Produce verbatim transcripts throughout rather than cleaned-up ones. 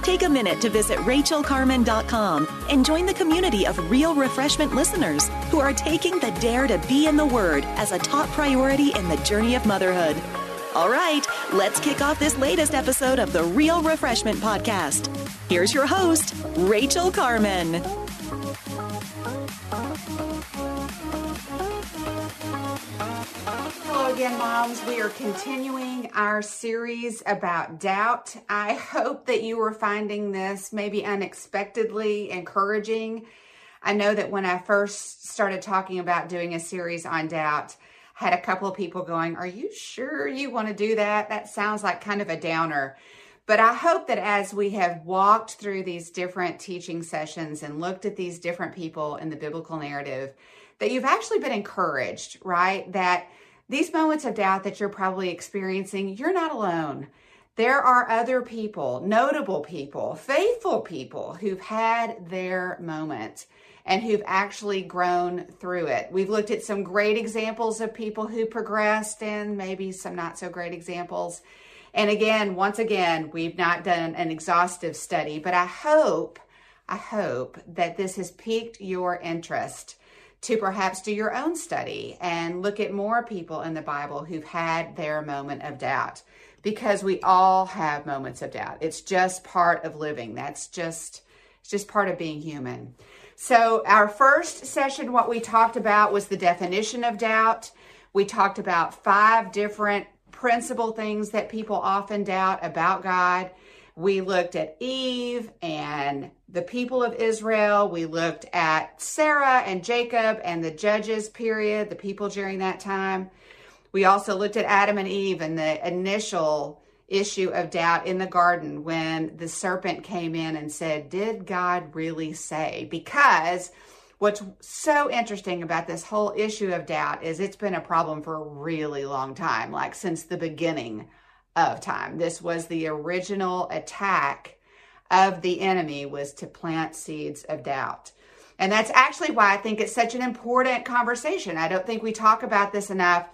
Take a minute to visit Rachel Carman dot com and join the community of Real Refreshment listeners who are taking the dare to be in the Word as a top priority in the journey of motherhood. All right, let's kick off this latest episode of the Real Refreshment Podcast. Here's your host, Rachel Carman. Hello again, moms. We are continuing our series about doubt. I hope that you are finding this maybe unexpectedly encouraging. I know that when I first started talking about doing a series on doubt, I had a couple of people going, "Are you sure you want to do that? That sounds like kind of a downer." But I hope that as we have walked through these different teaching sessions and looked at these different people in the biblical narrative, that you've actually been encouraged, right? That these moments of doubt that you're probably experiencing, you're not alone. There are other people, notable people, faithful people who've had their moment and who've actually grown through it. We've looked at some great examples of people who progressed and maybe some not so great examples. And again, once again, we've not done an exhaustive study, but I hope, I hope that this has piqued your interest to perhaps do your own study and look at more people in the Bible who've had their moment of doubt, because we all have moments of doubt. It's just part of living. That's just, it's just part of being human. So our first session, what we talked about was the definition of doubt. We talked about five different principal things that people often doubt about God. We looked at Eve and the people of Israel. We looked at Sarah and Jacob and the judges period, the people during that time. We also looked at Adam and Eve and the initial issue of doubt in the garden when the serpent came in and said, "Did God really say?" Because what's so interesting about this whole issue of doubt is it's been a problem for a really long time, like since the beginning of time. This was the original attack of the enemy, was to plant seeds of doubt. And that's actually why I think it's such an important conversation. I don't think we talk about this enough.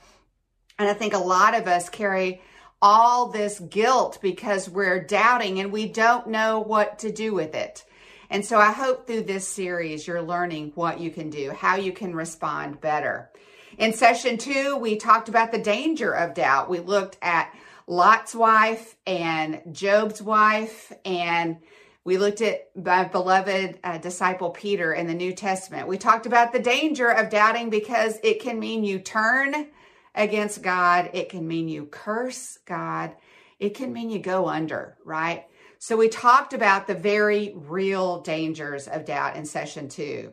And I think a lot of us carry all this guilt because we're doubting and we don't know what to do with it. And so I hope through this series, you're learning what you can do, how you can respond better. In session two, we talked about the danger of doubt. We looked at Lot's wife and Job's wife, and we looked at my beloved uh, disciple Peter in the New Testament. We talked about the danger of doubting because it can mean you turn against God. It can mean you curse God. It can mean you go under, right? So we talked about the very real dangers of doubt in session two.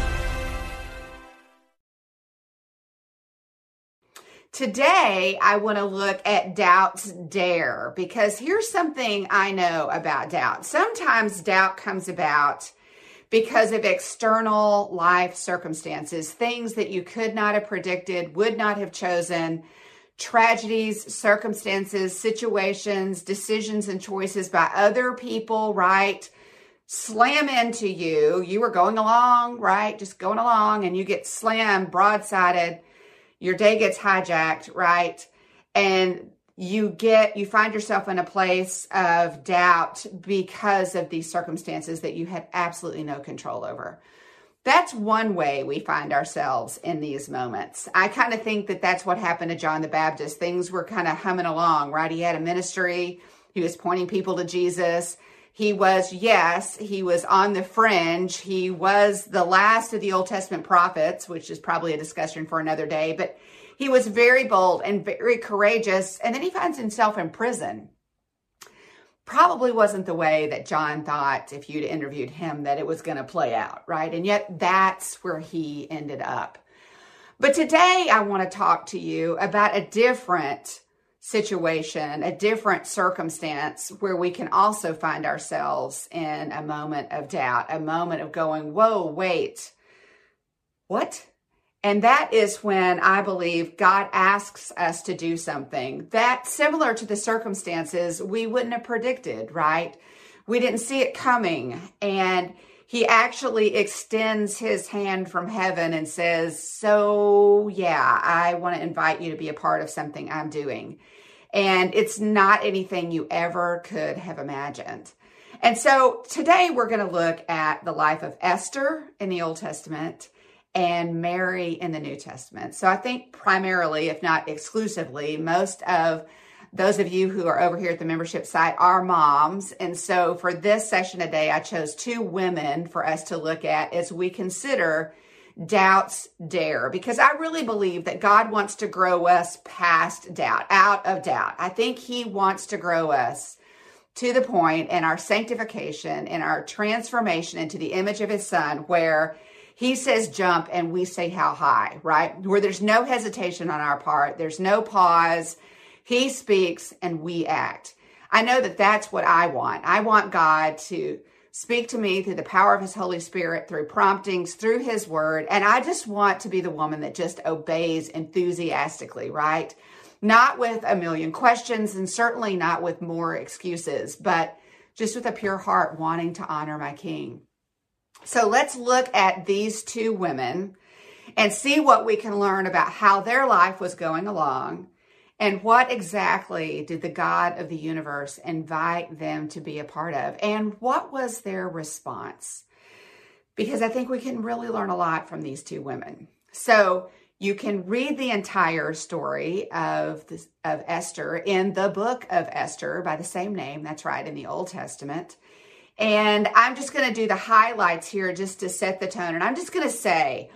Today, I want to look at doubt's dare, because here's something I know about doubt. Sometimes doubt comes about because of external life circumstances, things that you could not have predicted, would not have chosen, tragedies, circumstances, situations, decisions, and choices by other people, right? slam into you. You were going along, right? Just going along, and you get slammed, broadsided. Your day gets hijacked, right? And you get, you find yourself in a place of doubt because of these circumstances that you had absolutely no control over. That's one way we find ourselves in these moments. I kind of think that that's what happened to John the Baptist. Things were kind of humming along, right? He had a ministry. He was pointing people to Jesus. He was, yes, he was on the fringe. He was the last of the Old Testament prophets, which is probably a discussion for another day, but he was very bold and very courageous. And then he finds himself in prison. Probably wasn't the way that John thought, if you'd interviewed him, that it was going to play out, right? And yet that's where he ended up. But today I want to talk to you about a different situation, a different circumstance where we can also find ourselves in a moment of doubt, a moment of going, whoa, wait, what? And that is when I believe God asks us to do something that's similar to the circumstances we wouldn't have predicted, right? We didn't see it coming. And he actually extends his hand from heaven and says, so yeah, I want to invite you to be a part of something I'm doing. And it's not anything you ever could have imagined. And so today we're going to look at the life of Esther in the Old Testament and Mary in the New Testament. So I think primarily, if not exclusively, most of those of you who are over here at the membership site are moms. And so for this session today, I chose two women for us to look at as we consider doubt's dare, because I really believe that God wants to grow us past doubt, out of doubt. I think he wants to grow us to the point in our sanctification, in our transformation into the image of his son, where he says jump and we say how high, right? Where there's no hesitation on our part. There's no pause. He speaks and we act. I know that that's what I want. I want God to speak to me through the power of his Holy Spirit, through promptings, through his word. And I just want to be the woman that just obeys enthusiastically, right? Not with a million questions and certainly not with more excuses, but just with a pure heart wanting to honor my King. So let's look at these two women and see what we can learn about how their life was going along and what exactly did the God of the universe invite them to be a part of and what was their response. Because I think we can really learn a lot from these two women. So you can read the entire story of, this, of Esther in the book of Esther by the same name, that's right, in the Old Testament. And I'm just going to do the highlights here just to set the tone. And I'm just going to say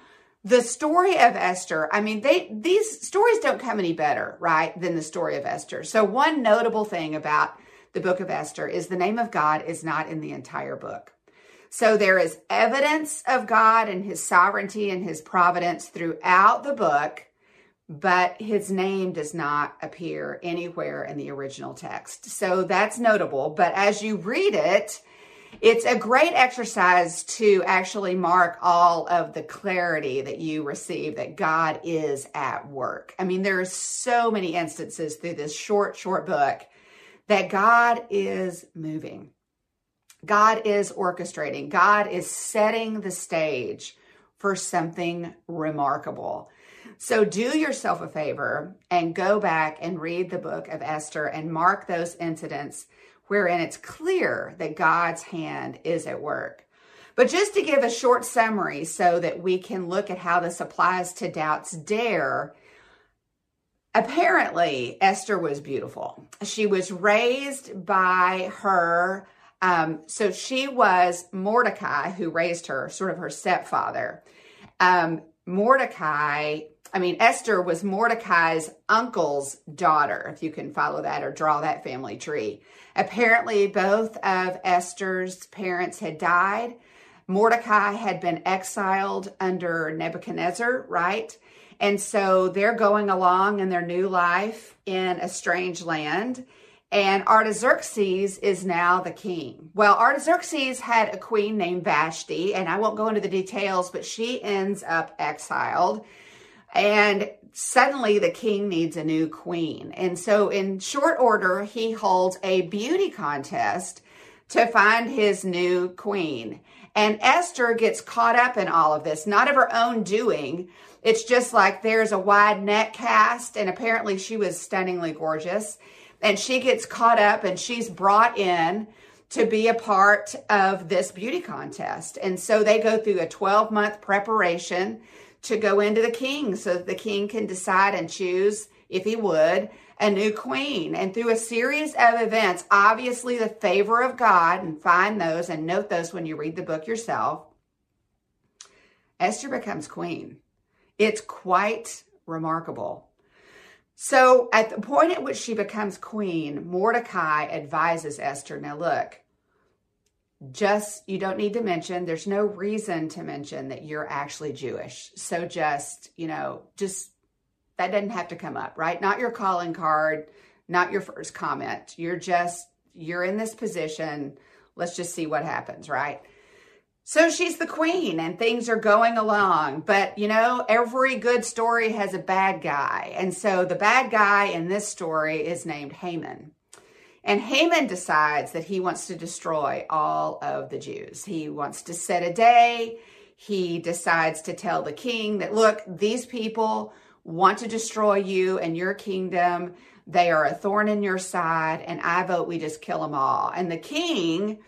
the story of Esther, I mean, they these stories don't come any better, right, than the story of Esther. So one notable thing about the book of Esther is the name of God is not in the entire book. So there is evidence of God and his sovereignty and his providence throughout the book, but his name does not appear anywhere in the original text. So that's notable. But as you read it, it's a great exercise to actually mark all of the clarity that you receive that God is at work. I mean, there are so many instances through this short, short book that God is moving. God is orchestrating. God is setting the stage for something remarkable. So do yourself a favor and go back and read the book of Esther and mark those incidents wherein it's clear that God's hand is at work. But just to give a short summary so that we can look at how this applies to doubt's dare, apparently Esther was beautiful. She was raised by her, um, so she was Mordecai, who raised her, sort of her stepfather. Um, Mordecai, I mean, Esther was Mordecai's uncle's daughter, if you can follow that or draw that family tree. Apparently, both of Esther's parents had died. Mordecai had been exiled under Nebuchadnezzar, right? And so they're going along in their new life in a strange land. And Artaxerxes is now the king. Well, Artaxerxes had a queen named Vashti, and I won't go into the details, but she ends up exiled. And suddenly the king needs a new queen. And so in short order, he holds a beauty contest to find his new queen. And Esther gets caught up in all of this, not of her own doing. It's just like there's a wide net cast, and apparently she was stunningly gorgeous. And she gets caught up, and she's brought in to be a part of this beauty contest. And so they go through a twelve-month preparation to go into the king so that the king can decide and choose, if he would, a new queen. And through a series of events, obviously the favor of God, and find those and note those when you read the book yourself, Esther becomes queen. It's quite remarkable. So at the point at which she becomes queen, Mordecai advises Esther, now look, just, you don't need to mention, there's no reason to mention that you're actually Jewish. So just, you know, just, that doesn't have to come up, right? Not your calling card, not your first comment. You're just, you're in this position. Let's just see what happens, right? So she's the queen and things are going along, but you know, every good story has a bad guy. And so the bad guy in this story is named Haman. And Haman decides that he wants to destroy all of the Jews. He wants to set a day. He decides to tell the king that, look, these people want to destroy you and your kingdom. They are a thorn in your side, and I vote we just kill them all. And the king,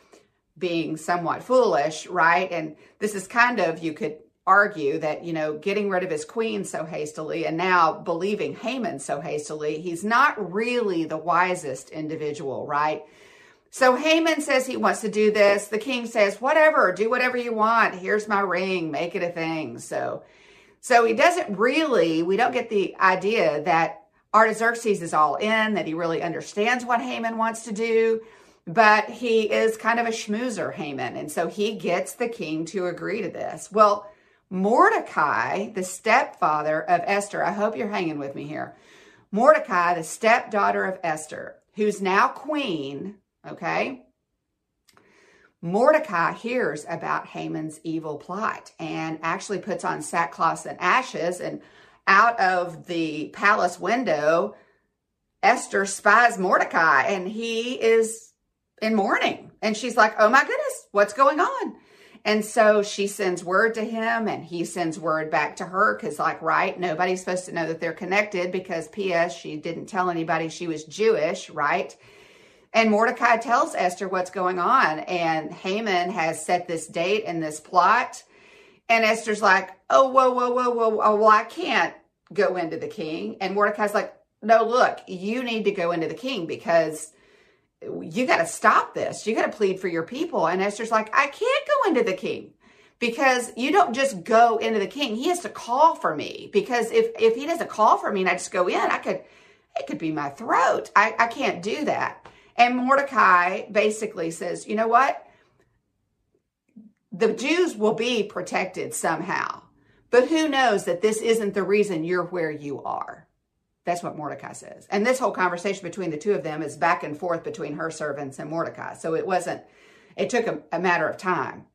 being somewhat foolish, right? And this is kind of, you could argue that, you know, getting rid of his queen so hastily and now believing Haman so hastily, he's not really the wisest individual, right? So Haman says he wants to do this. The king says, whatever, do whatever you want. Here's my ring, make it a thing. So So he doesn't really, we don't get the idea that Artaxerxes is all in, that he really understands what Haman wants to do, but he is kind of a schmoozer, Haman. And so he gets the king to agree to this. Well, Mordecai, the stepfather of Esther, I hope you're hanging with me here. Mordecai, the stepdaughter of Esther, who's now queen, okay? Mordecai hears about Haman's evil plot and actually puts on sackcloth and ashes, and out of the palace window, Esther spies Mordecai, and he is in mourning. And she's like, oh my goodness, what's going on? And so she sends word to him, and he sends word back to her, because like, right, nobody's supposed to know that they're connected, because P S she didn't tell anybody she was Jewish, right? And Mordecai tells Esther what's going on, and Haman has set this date and this plot. And Esther's like, oh, whoa, whoa, whoa, whoa, whoa, well, I can't go into the king. And Mordecai's like, no, look, you need to go into the king, because you got to stop this. You got to plead for your people. And Esther's like, I can't go into the king, because you don't just go into the king. He has to call for me, because if, if he doesn't call for me and I just go in, I could, it could be my throat. I, I can't do that. And Mordecai basically says, you know what? The Jews will be protected somehow, but who knows that this isn't the reason you're where you are? That's what Mordecai says. And this whole conversation between the two of them is back and forth between her servants and Mordecai. So it wasn't, it took a, a matter of time.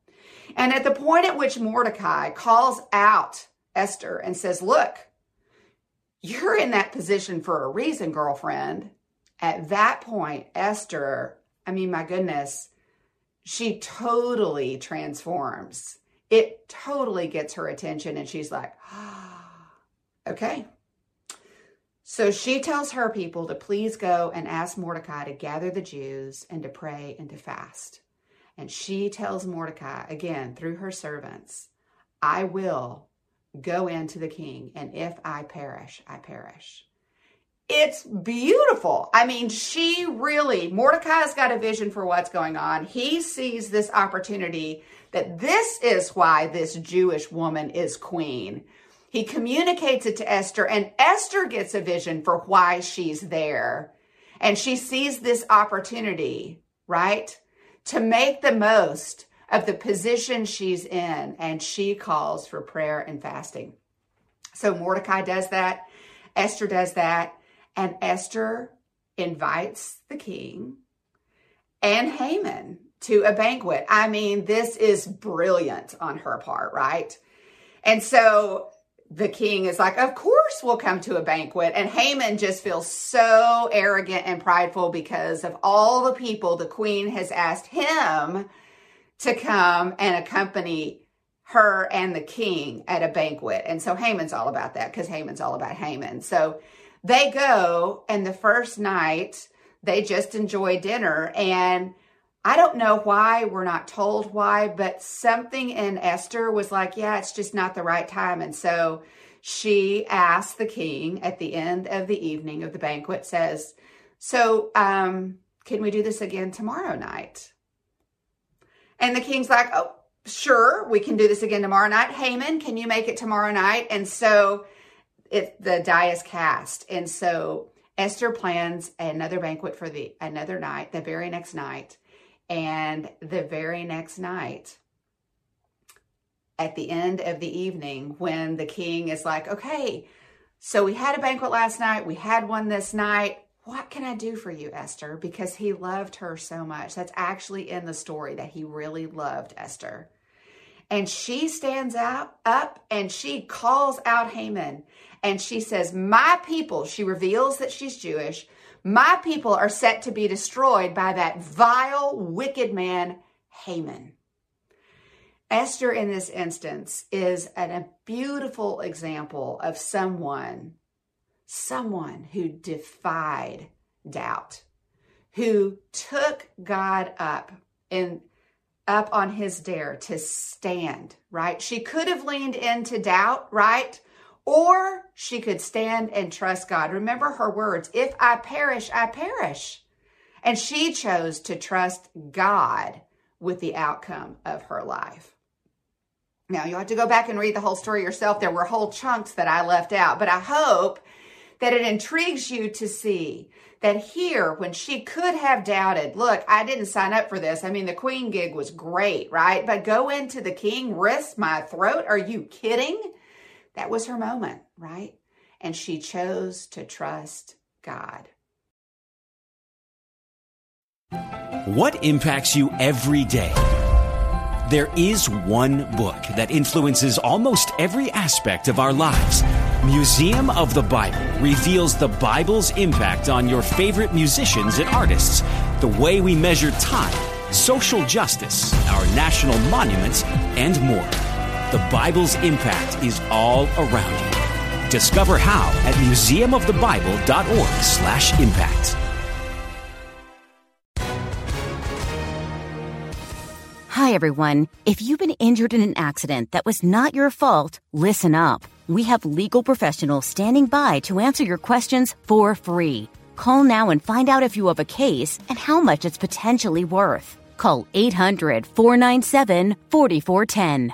And at the point at which Mordecai calls out Esther and says, look, you're in that position for a reason, girlfriend. At that point, Esther, I mean, my goodness, she totally transforms. It totally gets her attention, and she's like, oh, okay. So she tells her people to please go and ask Mordecai to gather the Jews and to pray and to fast. And she tells Mordecai, again, through her servants, I will go into the king, and if I perish, I perish. It's beautiful. I mean, she really, Mordecai's got a vision for what's going on. He sees this opportunity that this is why this Jewish woman is queen. He communicates it to Esther, and Esther gets a vision for why she's there. And she sees this opportunity, right, to make the most of the position she's in, and she calls for prayer and fasting. So Mordecai does that. Esther does that. And Esther invites the king and Haman to a banquet. I mean, this is brilliant on her part, right? And so the king is like, of course we'll come to a banquet. And Haman just feels so arrogant and prideful because of all the people the queen has asked him to come and accompany her and the king at a banquet. And so Haman's all about that because Haman's all about Haman. So they go, and the first night they just enjoy dinner. And I don't know why, we're not told why, but something in Esther was like, yeah, it's just not the right time. And so she asked the king at the end of the evening of the banquet, says, so um, can we do this again tomorrow night? And the king's like, oh, sure, we can do this again tomorrow night. Haman, can you make it tomorrow night? And so it, the die is cast. And so Esther plans another banquet for the another night, the very next night. And the very next night, at the end of the evening, when the king is like, okay, so we had a banquet last night, we had one this night, what can I do for you, Esther? Because he loved her so much. That's actually in the story, that he really loved Esther. And she stands out up and she calls out Haman and she says, my people, she reveals that she's Jewish, my people are set to be destroyed by that vile, wicked man, Haman. Esther, in this instance, is an, a beautiful example of someone, someone who defied doubt, who took God up in, up on his dare to stand, right? She could have leaned into doubt, right? Or she could stand and trust God. Remember her words, if I perish, I perish. And she chose to trust God with the outcome of her life. Now, you'll have to go back and read the whole story yourself. There were whole chunks that I left out, but I hope that it intrigues you to see that here, when she could have doubted, look, I didn't sign up for this. I mean, the queen gig was great, right? But go into the king, risk my throat? Are you kidding? That was her moment, right? And she chose to trust God. What impacts you every day? There is one book that influences almost every aspect of our lives. Museum of the Bible reveals the Bible's impact on your favorite musicians and artists, the way we measure time, social justice, our national monuments, and more. The Bible's impact is all around you. Discover how at museum of the bible dot org slash impact. Hi, everyone. If you've been injured in an accident that was not your fault, listen up. We have legal professionals standing by to answer your questions for free. Call now and find out if you have a case and how much it's potentially worth. Call eight hundred, four nine seven, four four one zero.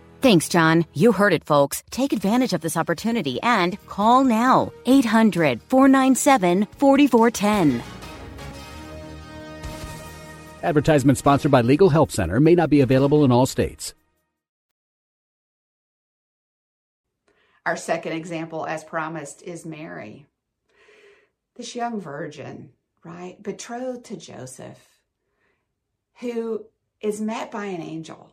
Thanks, John. You heard it, folks. Take advantage of this opportunity and call now. eight hundred, four nine seven, four four one zero. Advertisement sponsored by Legal Help Center. May not be available in all states. Our second example, as promised, is Mary. This young virgin, right? Betrothed to Joseph, who is met by an angel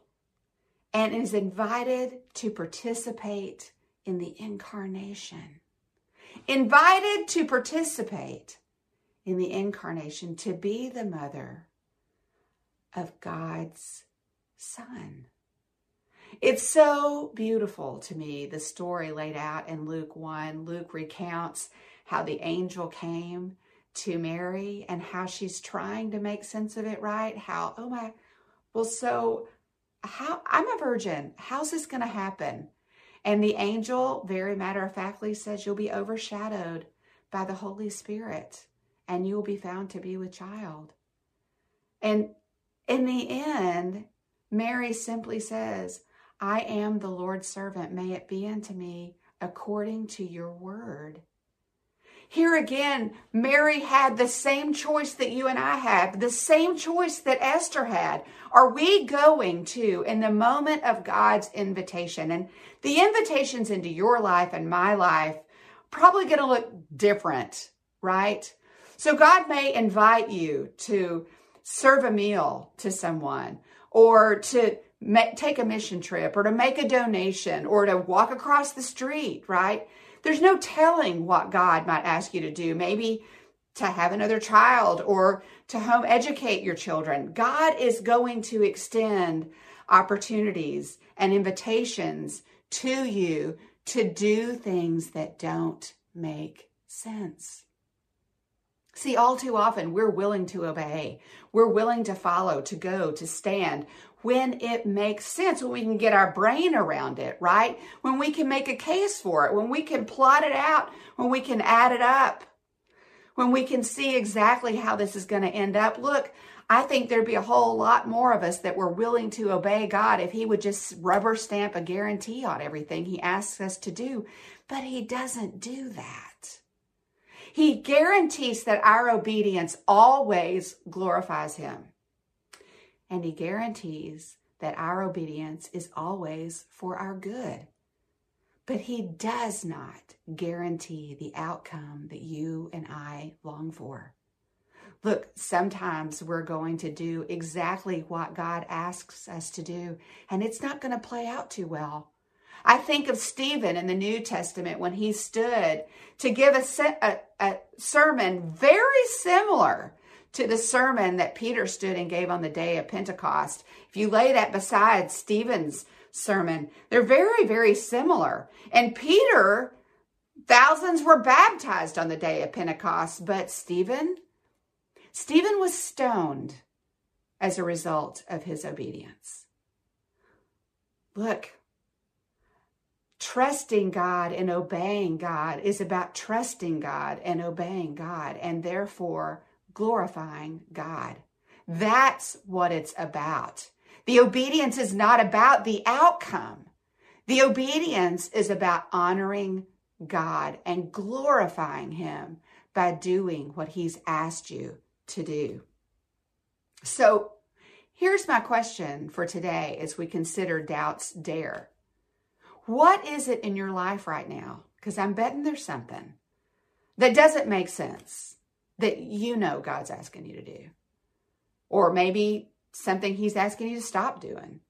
and is invited to participate in the incarnation. Invited to participate in the incarnation, to be the mother of God's Son. It's so beautiful to me, the story laid out in Luke one. Luke recounts how the angel came to Mary and how she's trying to make sense of it, right? How, oh my, well, so... How I'm a virgin. How's this going to happen? And the angel, very matter-of-factly, says you'll be overshadowed by the Holy Spirit and you will be found to be with child. And in the end, Mary simply says, I am the Lord's servant. May it be unto me according to your word. Here again, Mary had the same choice that you and I have, the same choice that Esther had. Are we going to in the moment of God's invitation? And the invitations into your life and my life probably going to look different, right? So God may invite you to serve a meal to someone, or to ma- take a mission trip, or to make a donation, or to walk across the street, right? There's no telling what God might ask you to do. Maybe to have another child or to home educate your children. God is going to extend opportunities and invitations to you to do things that don't make sense. See, all too often, we're willing to obey. We're willing to follow, to go, to stand when it makes sense, when we can get our brain around it, right? When we can make a case for it, when we can plot it out, when we can add it up, when we can see exactly how this is going to end up. Look, I think there'd be a whole lot more of us that were willing to obey God if he would just rubber stamp a guarantee on everything he asks us to do. But he doesn't do that. He guarantees that our obedience always glorifies him. And he guarantees that our obedience is always for our good. But he does not guarantee the outcome that you and I long for. Look, sometimes we're going to do exactly what God asks us to do, and it's not going to play out too well. I think of Stephen in the New Testament when he stood to give a, se- a, a sermon very similar to the sermon that Peter stood and gave on the day of Pentecost. If you lay that beside Stephen's sermon, they're very, very similar. And Peter, thousands were baptized on the day of Pentecost, but Stephen, Stephen was stoned as a result of his obedience. Look, trusting God and obeying God is about trusting God and obeying God, and therefore glorifying God. That's what it's about. The obedience is not about the outcome. The obedience is about honoring God and glorifying him by doing what he's asked you to do. So here's my question for today as we consider Doubt's Dare. What is it in your life right now? Because I'm betting there's something that doesn't make sense that you know God's asking you to do. Or maybe something he's asking you to stop doing.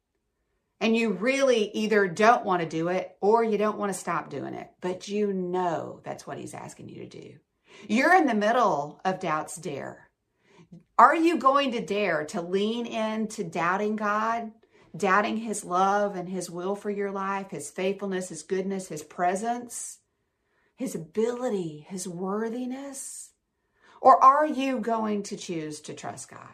And you really either don't want to do it or you don't want to stop doing it. But you know that's what he's asking you to do. You're in the middle of Doubt's Dare. Are you going to dare to lean into doubting God? Doubting his love and his will for your life, his faithfulness, his goodness, his presence, his ability, his worthiness? Or are you going to choose to trust God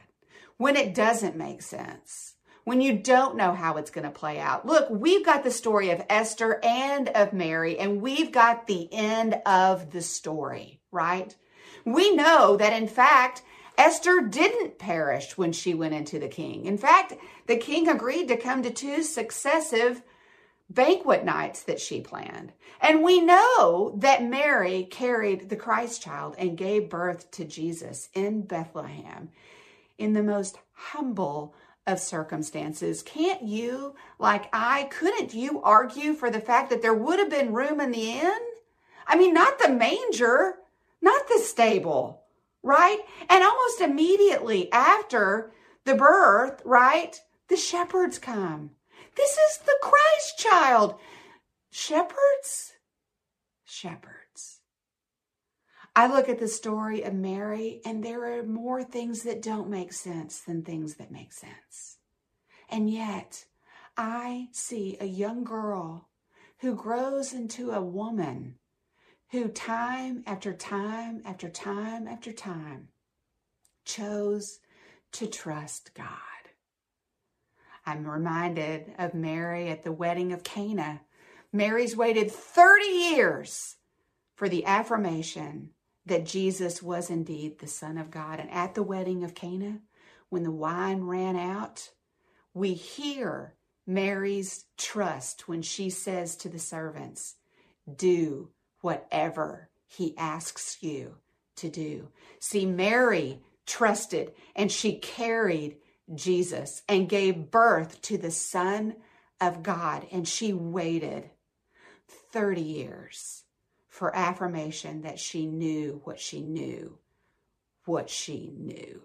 when it doesn't make sense, when you don't know how it's going to play out? Look, we've got the story of Esther and of Mary, and we've got the end of the story, right? We know that, in fact, Esther didn't perish when she went into the king. In fact, the king agreed to come to two successive banquet nights that she planned. And we know that Mary carried the Christ child and gave birth to Jesus in Bethlehem in the most humble of circumstances. Can't you, like I, couldn't you argue for the fact that there would have been room in the inn? I mean, not the manger, not the stable. Right? And almost immediately after the birth, right, the shepherds come. This is the Christ child. Shepherds? Shepherds. I look at the story of Mary, and there are more things that don't make sense than things that make sense. And yet, I see a young girl who grows into a woman who time after time after time after time chose to trust God. I'm reminded of Mary at the wedding of Cana. Mary's waited thirty years for the affirmation that Jesus was indeed the Son of God. And at the wedding of Cana, when the wine ran out, we hear Mary's trust when she says to the servants, "Do whatever he asks you to do. See, Mary trusted and she carried Jesus and gave birth to the Son of God. And she waited thirty years for affirmation that she knew what she knew, what she knew.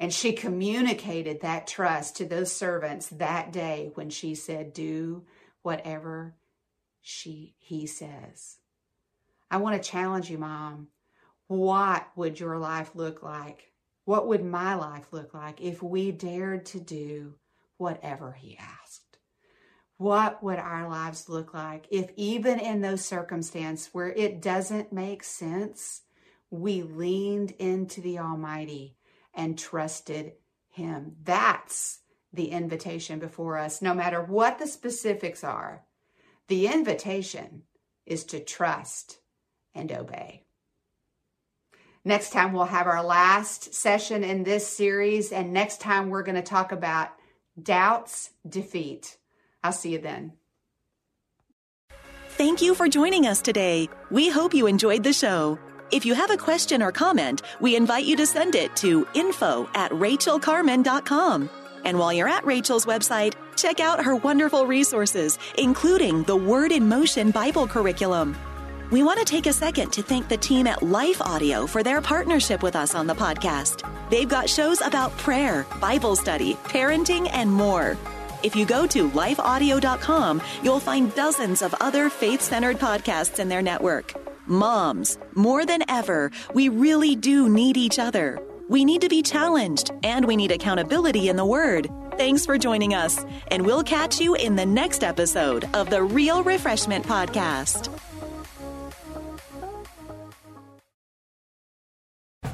And she communicated that trust to those servants that day when she said, do whatever she he says. I want to challenge you, Mom. What would your life look like? What would my life look like if we dared to do whatever he asked? What would our lives look like if even in those circumstances where it doesn't make sense, we leaned into the Almighty and trusted him? That's the invitation before us. No matter what the specifics are, the invitation is to trust and obey. Next time, we'll have our last session in this series, and next time we're going to talk about doubt's defeat. I'll see you then. Thank you for joining us today. We hope you enjoyed the show. If you have a question or comment, we invite you to send it to info at Rachel Carman dot com. And while you're at Rachel's website, check out her wonderful resources, including the Word in Motion Bible Curriculum. We want to take a second to thank the team at Life Audio for their partnership with us on the podcast. They've got shows about prayer, Bible study, parenting, and more. If you go to life audio dot com, you'll find dozens of other faith-centered podcasts in their network. Moms, more than ever, we really do need each other. We need to be challenged, and we need accountability in the Word. Thanks for joining us, and we'll catch you in the next episode of the Real Refreshment Podcast.